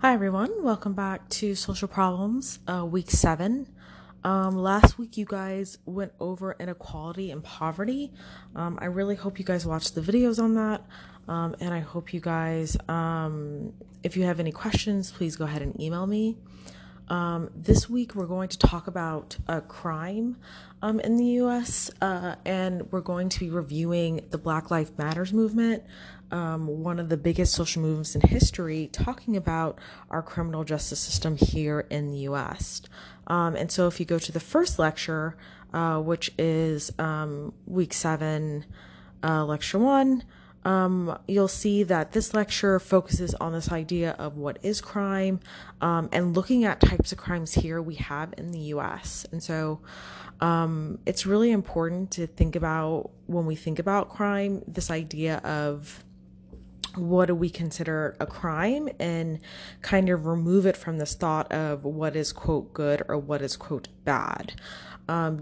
Hi everyone, welcome back to Social Problems, week 7. Last week you guys went over inequality and poverty. I really hope you guys watched the videos on that, and I hope you guys, if you have any questions, please go ahead and email me. This week we're going to talk about crime in the U.S., and we're going to be reviewing the Black Lives Matter movement, one of the biggest social movements in history, talking about our criminal justice system here in the U.S. And so if you go to the first lecture, which is week 7, lecture 1, you'll see that this lecture focuses on this idea of what is crime, and looking at types of crimes here we have in the U.S. And so it's really important to think about, when we think about crime, this idea of what do we consider a crime, and kind of remove it from this thought of what is, quote, good or what is, quote, bad.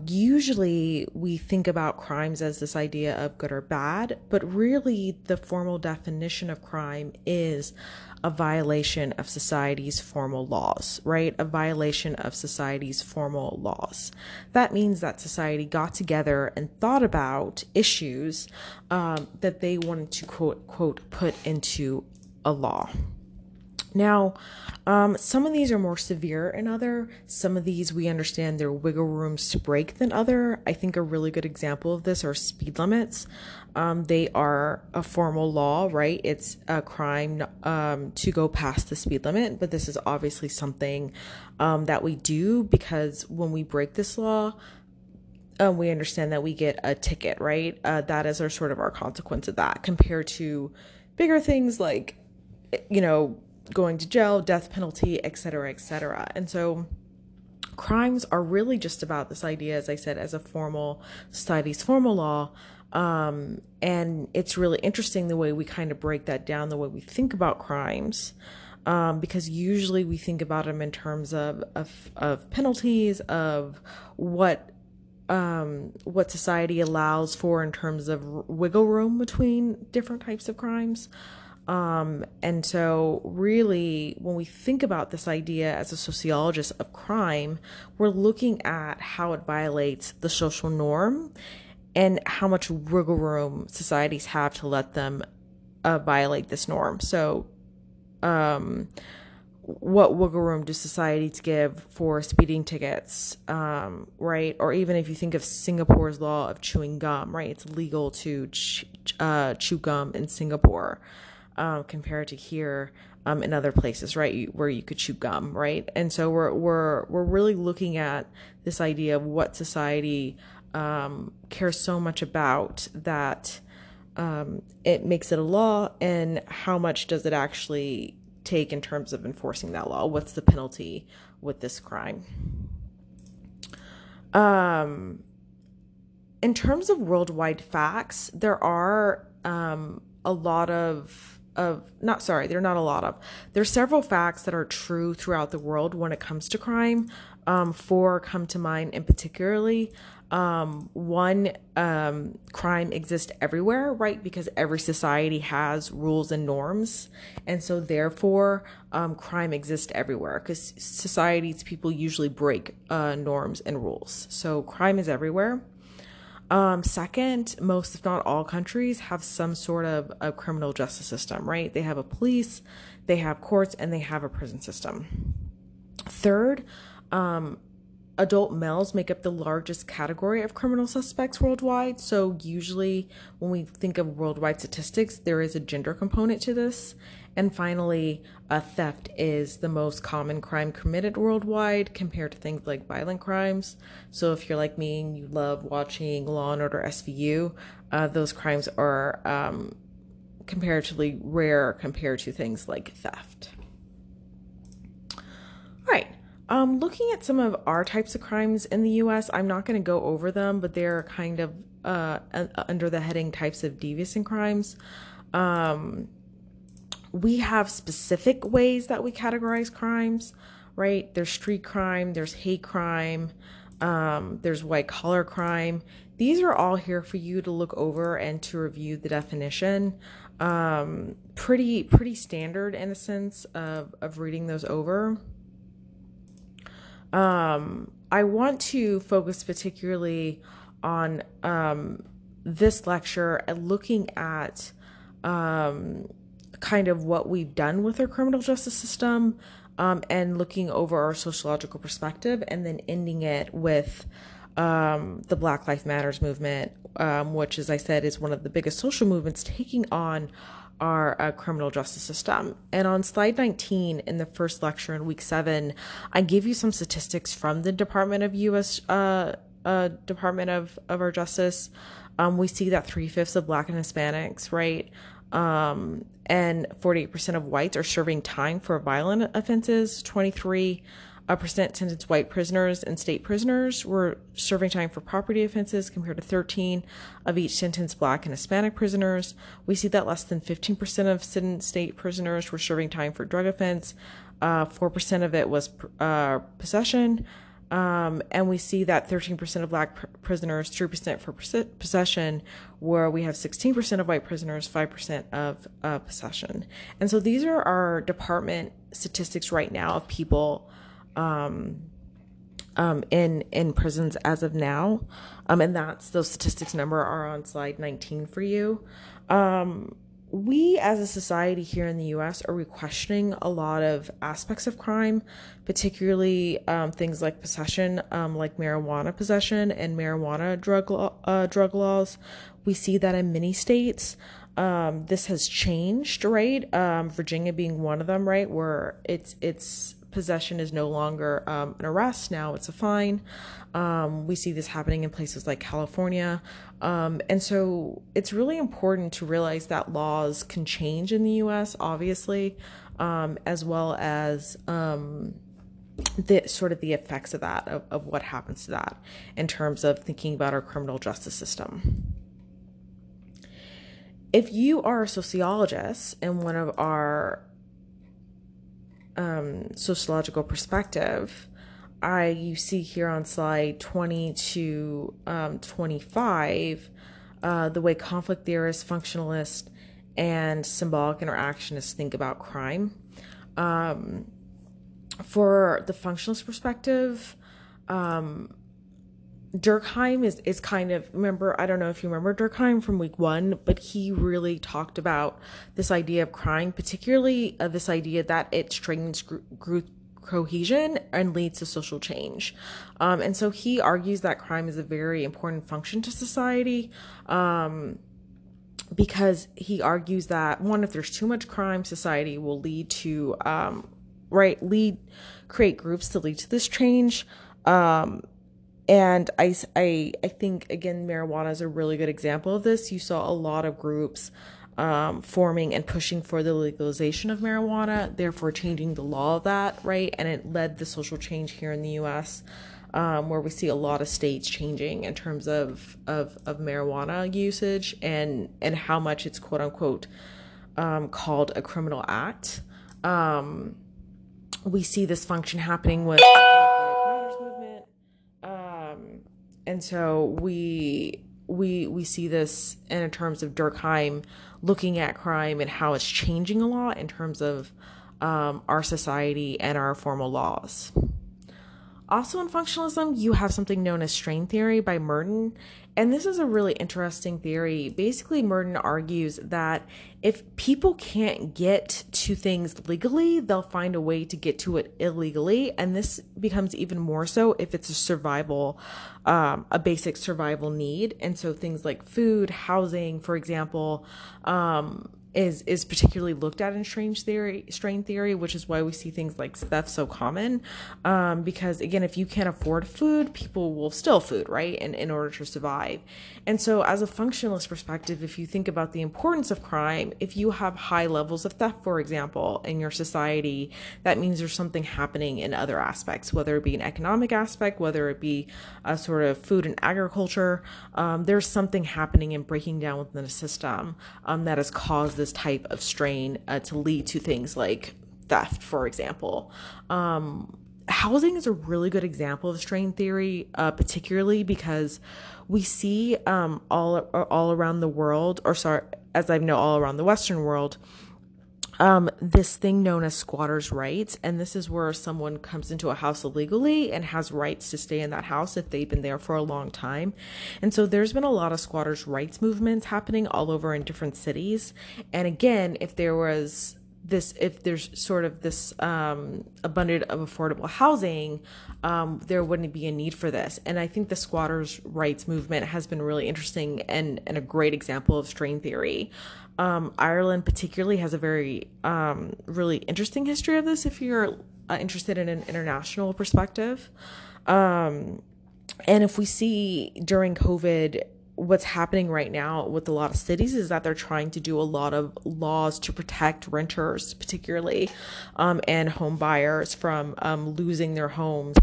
Usually we think about crimes as this idea of good or bad, but really the formal definition of crime is a violation of society's formal laws, right? A violation of society's formal laws. That means that society got together and thought about issues that they wanted to, quote, put into a law. Now, some of these are more severe than other. Some of these we understand there are wiggle rooms to break than other. I think a really good example of this are speed limits. They are a formal law, right? It's a crime to go past the speed limit, but this is obviously something that we do because when we break this law, we understand that we get a ticket, right? That is our consequence of that, compared to bigger things like, you know, going to jail, death penalty, etc., etc. And so crimes are really just about this idea, as I said, as a formal, society's formal law. And it's really interesting the way we kind of break that down, the way we think about crimes, because usually we think about them in terms of penalties, of what society allows for in terms of wiggle room between different types of crimes. And so really, when we think about this idea as a sociologist of crime, we're looking at how it violates the social norm and how much wiggle room societies have to let them violate this norm. So what wiggle room does society give for speeding tickets, right? Or even if you think of Singapore's law of chewing gum, right? It's legal to chew gum in Singapore. Compared to here, in other places, right, where you could chew gum, right? And so we're really looking at this idea of what society cares so much about that it makes it a law, and how much does it actually take in terms of enforcing that law? What's the penalty with this crime? In terms of worldwide facts, there are there's several facts that are true throughout the world when it comes to crime. Four come to mind in particularly. One, crime exists everywhere, right? Because every society has rules and norms. And so therefore, crime exists everywhere because society's people usually break norms and rules. So crime is everywhere. Second, most if not all countries have some sort of a criminal justice system, right? They have a police, they have courts, and they have a prison system. Third, adult males make up the largest category of criminal suspects worldwide. So usually when we think of worldwide statistics, there is a gender component to this. And finally, theft is the most common crime committed worldwide compared to things like violent crimes. So if you're like me and you love watching Law and Order SVU, those crimes are comparatively rare compared to things like theft. All right. Looking at some of our types of crimes in the U.S., I'm not going to go over them, but they're kind of under the heading types of devious and crimes. We have specific ways that we categorize crimes, right? There's street crime, there's hate crime, there's white collar crime. These are all here for you to look over and to review the definition. pretty standard in the sense of reading those over. I want to focus particularly on this lecture and looking at kind of what we've done with our criminal justice system, and looking over our sociological perspective, and then ending it with the Black Lives Matters movement, which, as I said, is one of the biggest social movements taking on our criminal justice system. And on slide 19 in the first lecture in week 7, I give you some statistics from the Department of our Justice. We see that 3/5 of Black and Hispanics, right, and 48% of whites are serving time for violent offenses. 23% sentenced white prisoners and state prisoners were serving time for property offenses, compared to 13 of each sentenced Black and Hispanic prisoners. We see that less than 15% of sentenced state prisoners were serving time for drug offense. 4% of it was possession. And we see that 13% of Black prisoners, 3% for possession, where we have 16% of white prisoners, 5% of possession. And so these are our department statistics right now of people in prisons as of now. And that's those statistics number are on slide 19 for you. We as a society here in the U.S. are questioning a lot of aspects of crime, particularly things like possession, like marijuana possession and marijuana drug laws. We see that in many states. This has changed, right? Virginia being one of them, right, where it's possession is no longer an arrest. Now it's a fine. We see this happening in places like California. And so it's really important to realize that laws can change in the U.S., obviously, as well as the effects of that, of what happens to that in terms of thinking about our criminal justice system. If you are a sociologist and one of our sociological perspective, you see here on slide 20 to 25, the way conflict theorists, functionalists, and symbolic interactionists think about crime. For the functionalist perspective, Durkheim is kind of, remember, I don't know if you remember Durkheim from week 1, but he really talked about this idea of crime, particularly this idea that it strengthens group cohesion and leads to social change. And so he argues that crime is a very important function to society, because he argues that, one, if there's too much crime, society will lead to, create groups to lead to this change. And I think, again, marijuana is a really good example of this. You saw a lot of groups forming and pushing for the legalization of marijuana, therefore changing the law of that, right? And it led the social change here in the U.S., where we see a lot of states changing in terms of marijuana usage and how much it's, quote unquote, called a criminal act. We see this function happening with... And so we see this in terms of Durkheim looking at crime and how it's changing a lot in terms of our society and our formal laws. Also in functionalism, you have something known as strain theory by Merton. And this is a really interesting theory. Basically, Merton argues that if people can't get to things legally, they'll find a way to get to it illegally. And this becomes even more so if it's a basic survival need. And so things like food, housing, for example, is particularly looked at in strain theory, which is why we see things like theft so common, because, again, if you can't afford food, people will steal food, right, and in order to survive. And so as a functionalist perspective, if you think about the importance of crime, if you have high levels of theft, for example, in your society, that means there's something happening in other aspects, whether it be an economic aspect, whether it be a sort of food and agriculture. There's something happening and breaking down within a system that has caused this type of strain to lead to things like theft, for example. Housing is a really good example of strain theory, particularly because we see all around the world, or sorry, as I know, all around the Western world, this thing known as squatters' rights. And this is where someone comes into a house illegally and has rights to stay in that house if they've been there for a long time. And so there's been a lot of squatters' rights movements happening all over in different cities. And again, if there's sort of this abundance of affordable housing, there wouldn't be a need for this. And I think the squatters' rights movement has been really interesting and a great example of string theory. Ireland particularly has a very really interesting history of this if you're interested in an international perspective. And if we see during COVID, what's happening right now with a lot of cities is that they're trying to do a lot of laws to protect renters, particularly, and home buyers from losing their homes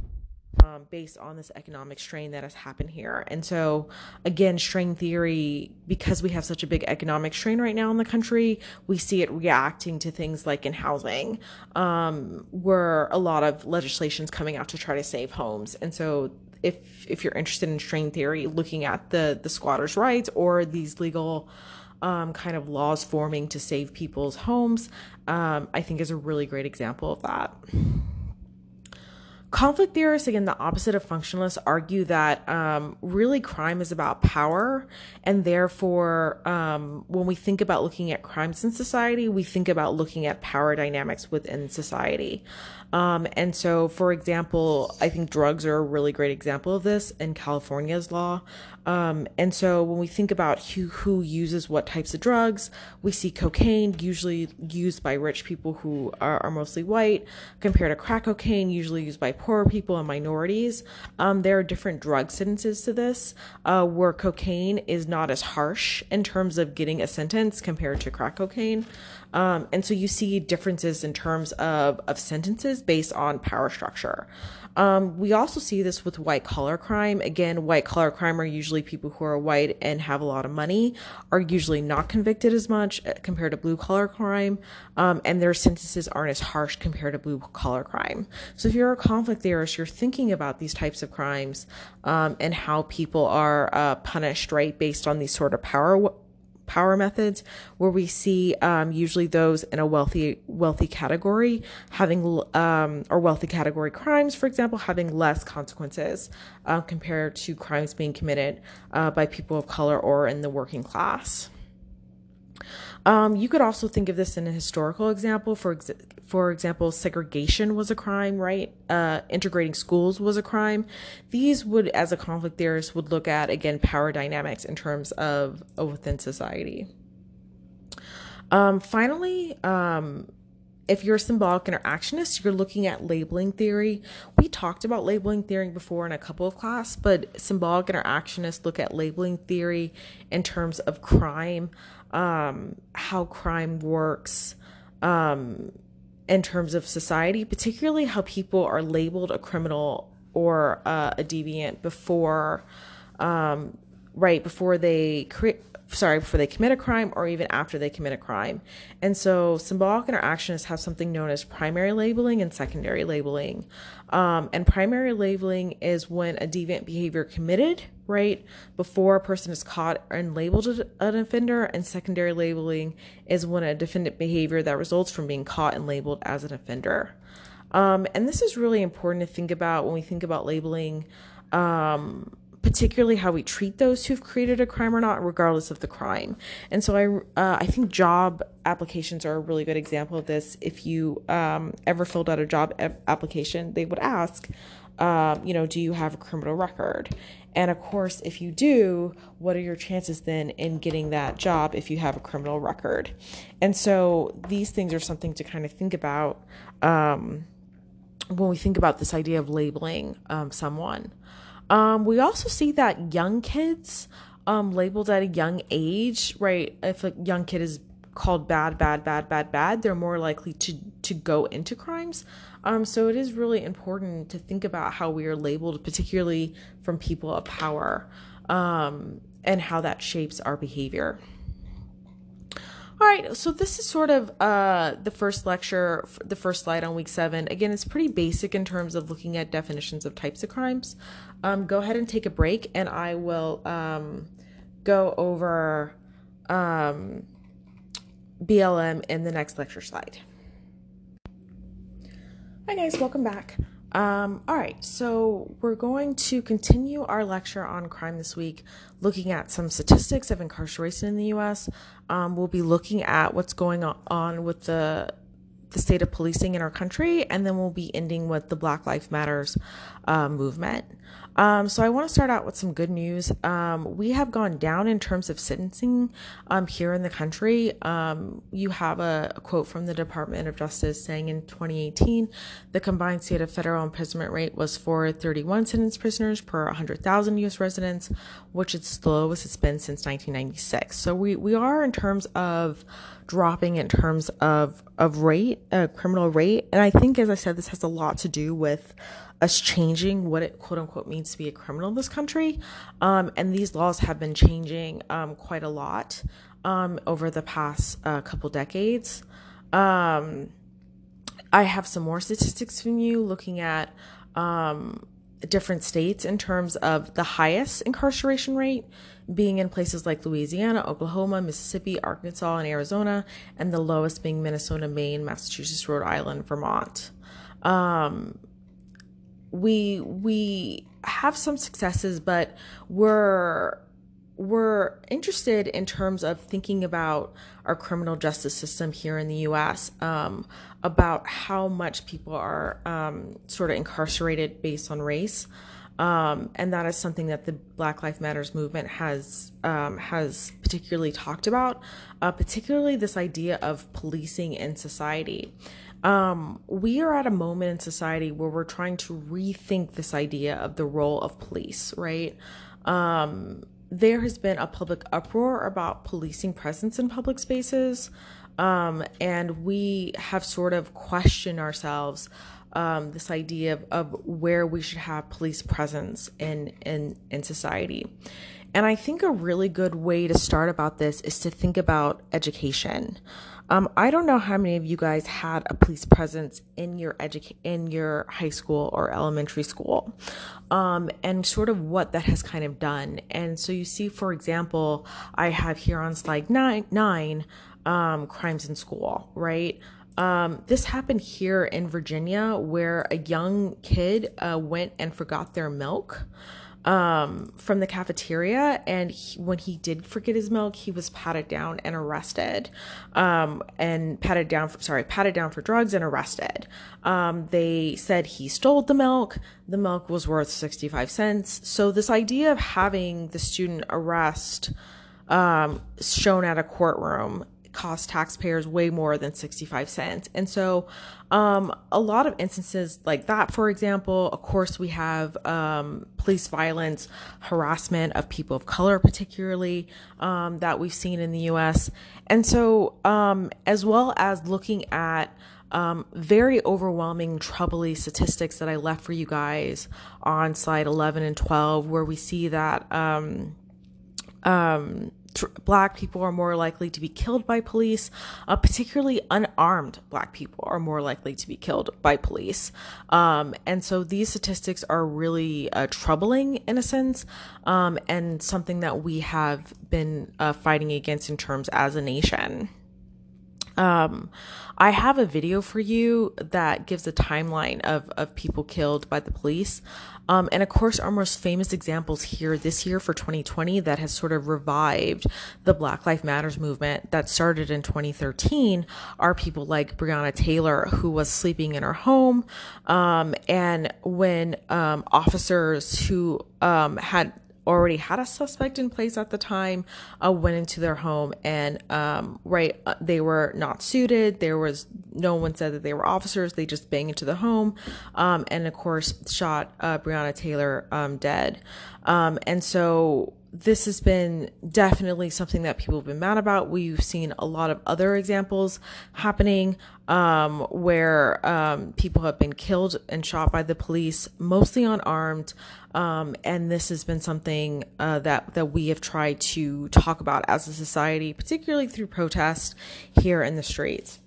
based on this economic strain that has happened here. And so, again, string theory, because we have such a big economic strain right now in the country, we see it reacting to things like in housing, where a lot of legislation's coming out to try to save homes. And so if you're interested in string theory, looking at the squatters' rights or these legal kind of laws forming to save people's homes, I think is a really great example of that. Conflict theorists, again, the opposite of functionalists, argue that really crime is about power, and therefore when we think about looking at crimes in society, we think about looking at power dynamics within society. And so, for example, I think drugs are a really great example of this in California's law. And so when we think about who uses what types of drugs, we see cocaine usually used by rich people who are mostly white, compared to crack cocaine usually used by poor people and minorities. There are different drug sentences to this, where cocaine is not as harsh in terms of getting a sentence compared to crack cocaine. And so you see differences in terms of sentences based on power structure. We also see this with white collar crime. Again, white collar crime are usually people who are white and have a lot of money, are usually not convicted as much compared to blue collar crime, and their sentences aren't as harsh compared to blue collar crime. So if you're a conflict theorist, you're thinking about these types of crimes and how people are punished, right, based on these sort of power methods, where we see usually those in a wealthy category having or wealthy category crimes, for example, having less consequences compared to crimes being committed by people of color or in the working class. You could also think of this in a historical example. For example, segregation was a crime, right? Integrating schools was a crime. These would, as a conflict theorist, would look at, again, power dynamics in terms of within society. Finally, if you're a symbolic interactionist, you're looking at labeling theory. We talked about labeling theory before in a couple of classes, but symbolic interactionists look at labeling theory in terms of crime, how crime works in terms of society, particularly how people are labeled a criminal or a deviant before they commit a crime or even after they commit a crime. And so symbolic interactionists have something known as primary labeling and secondary labeling. And primary labeling is when a deviant behavior committed, right, before a person is caught and labeled an offender, and secondary labeling is when a defendant behavior that results from being caught and labeled as an offender. And this is really important to think about when we think about labeling, particularly how we treat those who've created a crime or not, regardless of the crime. And so I think job applications are a really good example of this. If you ever filled out a job application, they would ask, do you have a criminal record? And of course, if you do, what are your chances then in getting that job if you have a criminal record? And so these things are something to kind of think about when we think about this idea of labeling someone. We also see that young kids labeled at a young age, right? If a young kid is called bad, they're more likely to go into crimes. So it is really important to think about how we are labeled, particularly from people of power, and how that shapes our behavior. All right, so this is sort of the first lecture, the first slide on week 7. Again, it's pretty basic in terms of looking at definitions of types of crimes. Go ahead and take a break, and I will go over BLM in the next lecture slide. Hi guys, welcome back. All right, so we're going to continue our lecture on crime this week, looking at some statistics of incarceration in the U.S. We'll be looking at what's going on with the state of policing in our country, and then we'll be ending with the Black Lives Matter movement. So I want to start out with some good news. We have gone down in terms of sentencing here in the country. You have a quote from the Department of Justice saying in 2018, the combined state of federal imprisonment rate was 431 sentenced prisoners per 100,000 U.S. residents, which is the lowest it's been since 1996. So we are in terms of dropping in terms of rate, criminal rate. And I think, as I said, this has a lot to do with us changing what it quote unquote means to be a criminal in this country. And these laws have been changing quite a lot over the past couple decades. I have some more statistics from you looking at different states in terms of the highest incarceration rate being in places like Louisiana, Oklahoma, Mississippi, Arkansas, and Arizona, and the lowest being Minnesota, Maine, Massachusetts, Rhode Island, Vermont. We have some successes, but we're interested in terms of thinking about our criminal justice system here in the U.S., about how much people are sort of incarcerated based on race. And that is something that the Black Lives Matter movement has particularly talked about, particularly this idea of policing in society. We are at a moment in society where we're trying to rethink this idea of the role of police, right? There has been a public uproar about policing presence in public spaces, and we have sort of questioned ourselves this idea of where we should have police presence in society. And I think a really good way to start about this is to think about education. I don't know how many of you guys had a police presence in your in your high school or elementary school, and sort of what that has kind of done. And so you see, for example, I have here on slide nine, crimes in school, right? This happened here in Virginia where a young kid went and forgot their milk from the cafeteria, and when he did forget his milk, he was patted down and arrested, patted down for drugs and arrested. They said he stole the milk. The milk was worth 65 cents. So this idea of having the student arrest shown at a courtroom cost taxpayers way more than 65 cents. And so a lot of instances like that, for example, of course, we have police violence, harassment of people of color, particularly that we've seen in the U.S. And so as well as looking at very overwhelming, troubling statistics that I left for you guys on slide 11 and 12, where we see that Black people are more likely to be killed by police, particularly unarmed Black people are more likely to be killed by police. And so these statistics are really troubling in a sense, and something that we have been fighting against in terms as a nation. I have a video for you that gives a timeline of people killed by the police. And of course, our most famous examples here this year for 2020 that has sort of revived the Black Lives Matter movement that started in 2013 are people like Breonna Taylor, who was sleeping in her home. And when officers who had already had a suspect in place at the time, went into their home and, they were not suited. There was no one said that they were officers. They just banged into the home. And of course shot, Breonna Taylor, dead. And so this has been definitely something that people have been mad about. We've seen a lot of other examples happening where people have been killed and shot by the police, mostly unarmed. And this has been something that we have tried to talk about as a society, particularly through protest here in the streets.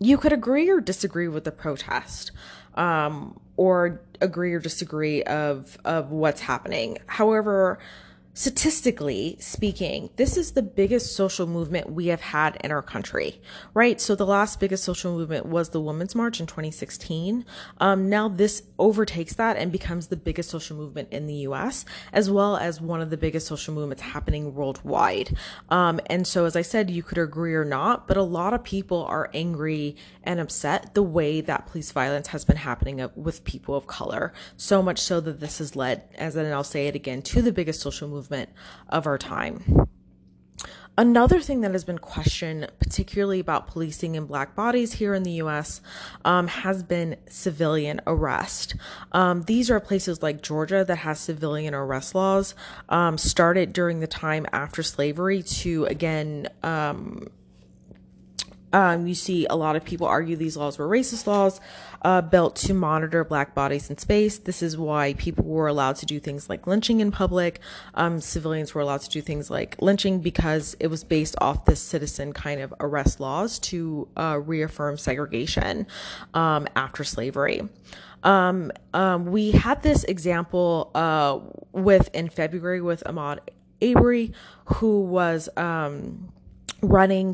You could agree or disagree with the protest, or agree or disagree of what's happening. However, statistically speaking, this is the biggest social movement we have had in our country, right? So the last biggest social movement was the Women's March in 2016. Now this overtakes that and becomes the biggest social movement in the U.S., as well as one of the biggest social movements happening worldwide. And so, as I said, you could agree or not, but a lot of people are angry and upset the way that police violence has been happening with people of color, so much so that this has led, and I'll say it again, to the biggest social movement of our time. Another thing that has been questioned, particularly about policing in Black bodies here in the U.S., has been civilian arrest. These are places like Georgia that has civilian arrest laws, started during the time after slavery to, again, you see a lot of people argue these laws were racist laws built to monitor Black bodies in space. This is why people were allowed to do things like lynching in public. Civilians were allowed to do things like lynching because it was based off this citizen kind of arrest laws to reaffirm segregation after slavery. We had this example in February with Ahmaud Arbery, who was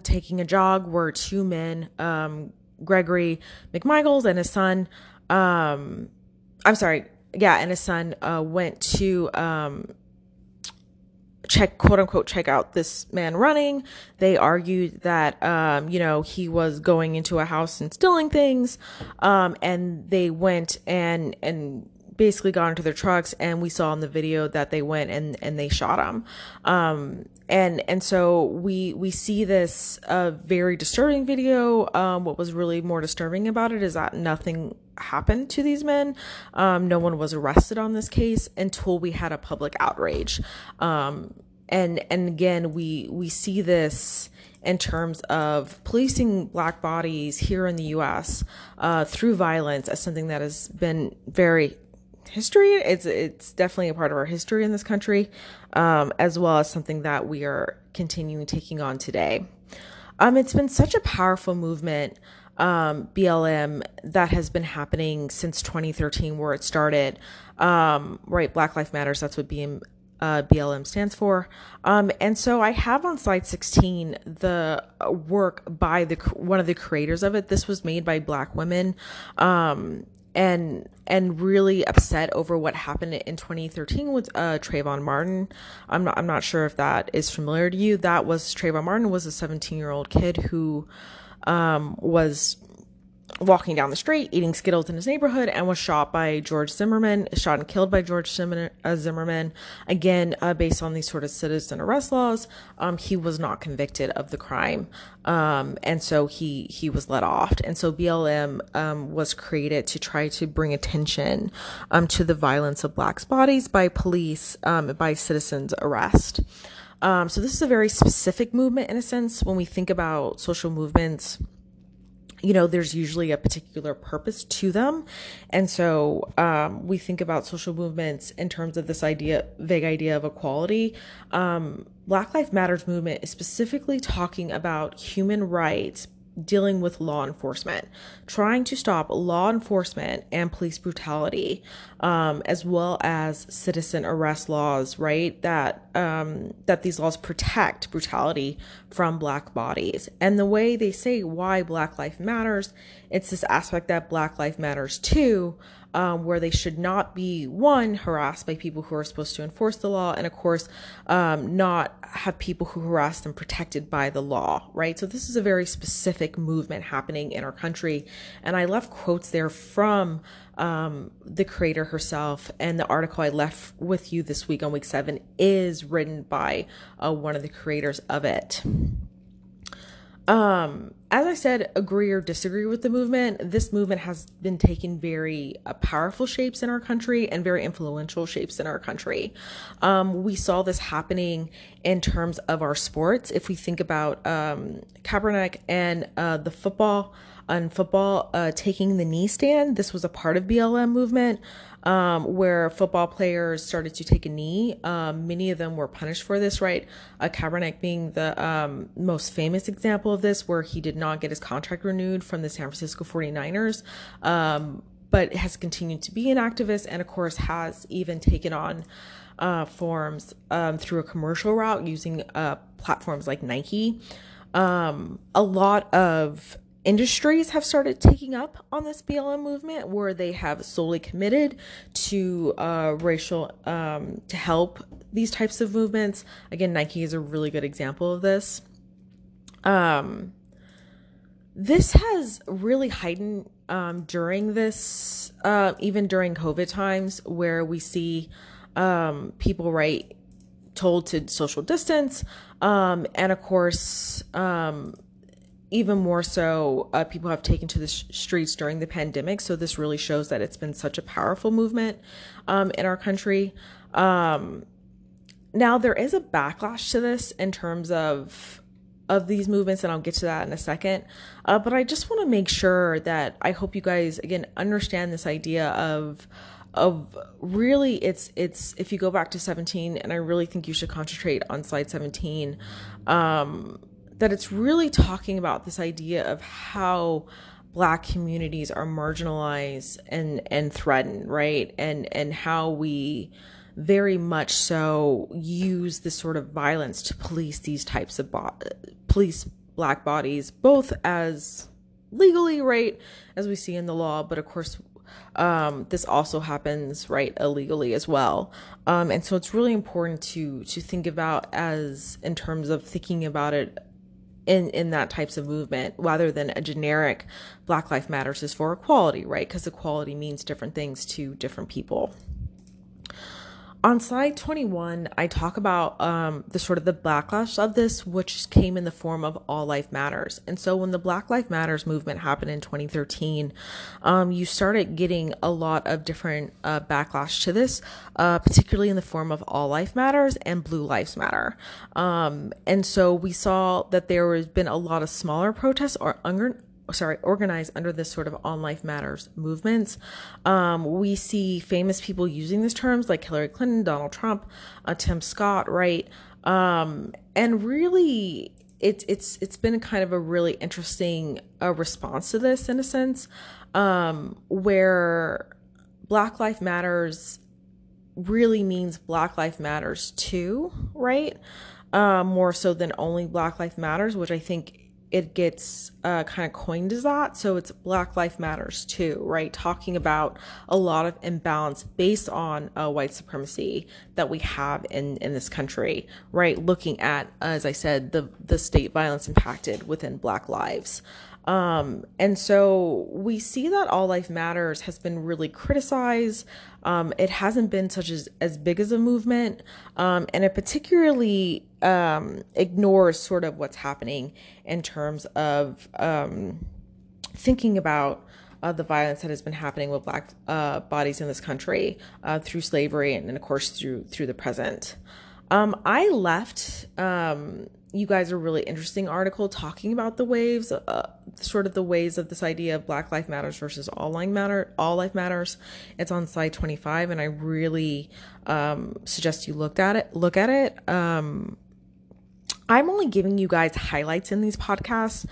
taking a jog, were two men, Gregory McMichaels and his son, went to check out this man running. They argued that, he was going into a house and stealing things, and they went and basically got into their trucks, and we saw in the video that they went and they shot him. And so we see this very disturbing video. What was really more disturbing about it is that nothing happened to these men. No one was arrested on this case until we had a public outrage. And again, we see this in terms of policing Black bodies here in the U.S. Through violence as something that has been very history. It's definitely a part of our history in this country, as well as something that we are continuing taking on today. It's been such a powerful movement, BLM, that has been happening since 2013, where it started, right? Black Lives Matter, that's what BLM stands for. And so I have on slide 16 the work by one of the creators of it. This was made by Black women, and really upset over what happened in 2013 with Trayvon Martin. I'm not sure if that is familiar to you. That was Trayvon Martin was a 17-year-old kid who was walking down the street eating Skittles in his neighborhood and was shot and killed by George Zimmerman. Again, based on these sort of citizen arrest laws, he was not convicted of the crime, and so he was let off. And so BLM was created to try to bring attention to the violence of Black bodies by police, by citizens arrest. So this is a very specific movement in a sense. When we think about social movements, there's usually a particular purpose to them. And so we think about social movements in terms of this vague idea of equality. Black Lives Matters movement is specifically talking about human rights, dealing with law enforcement, trying to stop law enforcement and police brutality, as well as citizen arrest laws, right? That these laws protect brutality from Black bodies. And the way they say why Black life matters, it's this aspect that Black life matters too, where they should not be, one, harassed by people who are supposed to enforce the law, and of course, not have people who harass them protected by the law, right? So this is a very specific movement happening in our country. And I left quotes there from the creator herself, and the article I left with you this week on week 7 is written by one of the creators of it. As I said, agree or disagree with the movement, this movement has been taking very powerful shapes in our country and very influential shapes in our country. We saw this happening in terms of our sports. If we think about Kaepernick and football taking the knee stand, this was a part of BLM movement, where football players started to take a knee. Many of them were punished for this, right? Kaepernick being the most famous example of this, where he did not get his contract renewed from the San Francisco 49ers but has continued to be an activist, and of course has even taken on forms through a commercial route using platforms like Nike. A lot of industries have started taking up on this BLM movement, where they have solely committed to racial to help these types of movements. Again, Nike is a really good example of this. This has really heightened during this, even during COVID times, where we see people, right, told to social distance, and of course, even more so, people have taken to the streets during the pandemic. So this really shows that it's been such a powerful movement in our country. Now, there is a backlash to this in terms of these movements, and I'll get to that in a second. But I just want to make sure that I hope you guys, again, understand this idea of really it's if you go back to 17, and I really think you should concentrate on slide 17, that it's really talking about this idea of how Black communities are marginalized and threatened, right? And how we very much so use this sort of violence to police these types of police Black bodies, both as legally, right, as we see in the law, but of course this also happens, right, illegally as well. And so it's really important to think about as in terms of thinking about it in that types of movement, rather than a generic Black Lives Matter is for equality, right? Because equality means different things to different people. On slide 21, I talk about the sort of the backlash of this, which came in the form of all life matters. And so when the Black Lives Matters movement happened in 2013, you started getting a lot of different backlash to this, particularly in the form of all life matters and blue lives matter. And so we saw that there has been a lot of smaller protests or organized under this sort of all life matters movements. We see famous people using these terms like Hillary Clinton, Donald Trump, Tim Scott, right? And really it's been kind of a really interesting response to this, in a sense, where Black Lives Matters really means Black Life Matters too, right? More so than only Black Life Matters, which I think it gets kind of coined as that. So it's Black Life Matters too, right? Talking about a lot of imbalance based on white supremacy that we have in this country, right? Looking at, as I said, the state violence impacted within Black lives. And so we see that all life matters has been really criticized. It hasn't been such as big as a movement. And it particularly ignores sort of what's happening in terms of thinking about the violence that has been happening with Black bodies in this country through slavery and of course through the present. I left you guys a really interesting article talking about the waves, sort of the waves of this idea of Black Life Matters versus all life matters. It's on slide 25, and I really suggest you look at it. I'm only giving you guys highlights in these podcasts.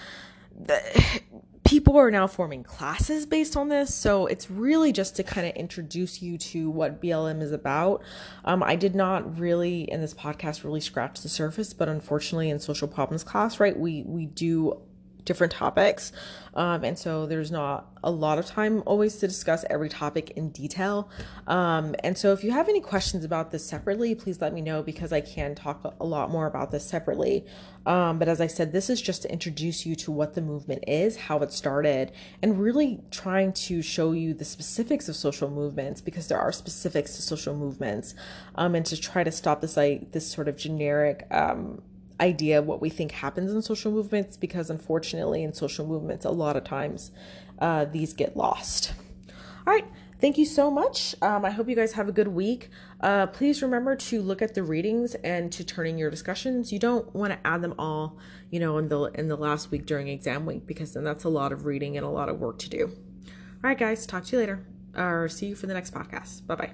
People are now forming classes based on this, so it's really just to kind of introduce you to what BLM is about. I did not really, in this podcast, really scratch the surface, but unfortunately in social problems class, right, we do different topics, and so there's not a lot of time always to discuss every topic in detail. And so if you have any questions about this separately, please let me know, because I can talk a lot more about this separately. But as I said, this is just to introduce you to what the movement is, how it started, and really trying to show you the specifics of social movements, because there are specifics to social movements, and to try to stop this sort of generic idea of what we think happens in social movements, because unfortunately in social movements a lot of times these get lost. All right, thank you so much. I hope you guys have a good week. Please remember to look at the readings and to turn in your discussions. You don't want to add them all, you know, in the last week during exam week, because then that's a lot of reading and a lot of work to do. All right guys, talk to you later, or see you for the next podcast. Bye-bye.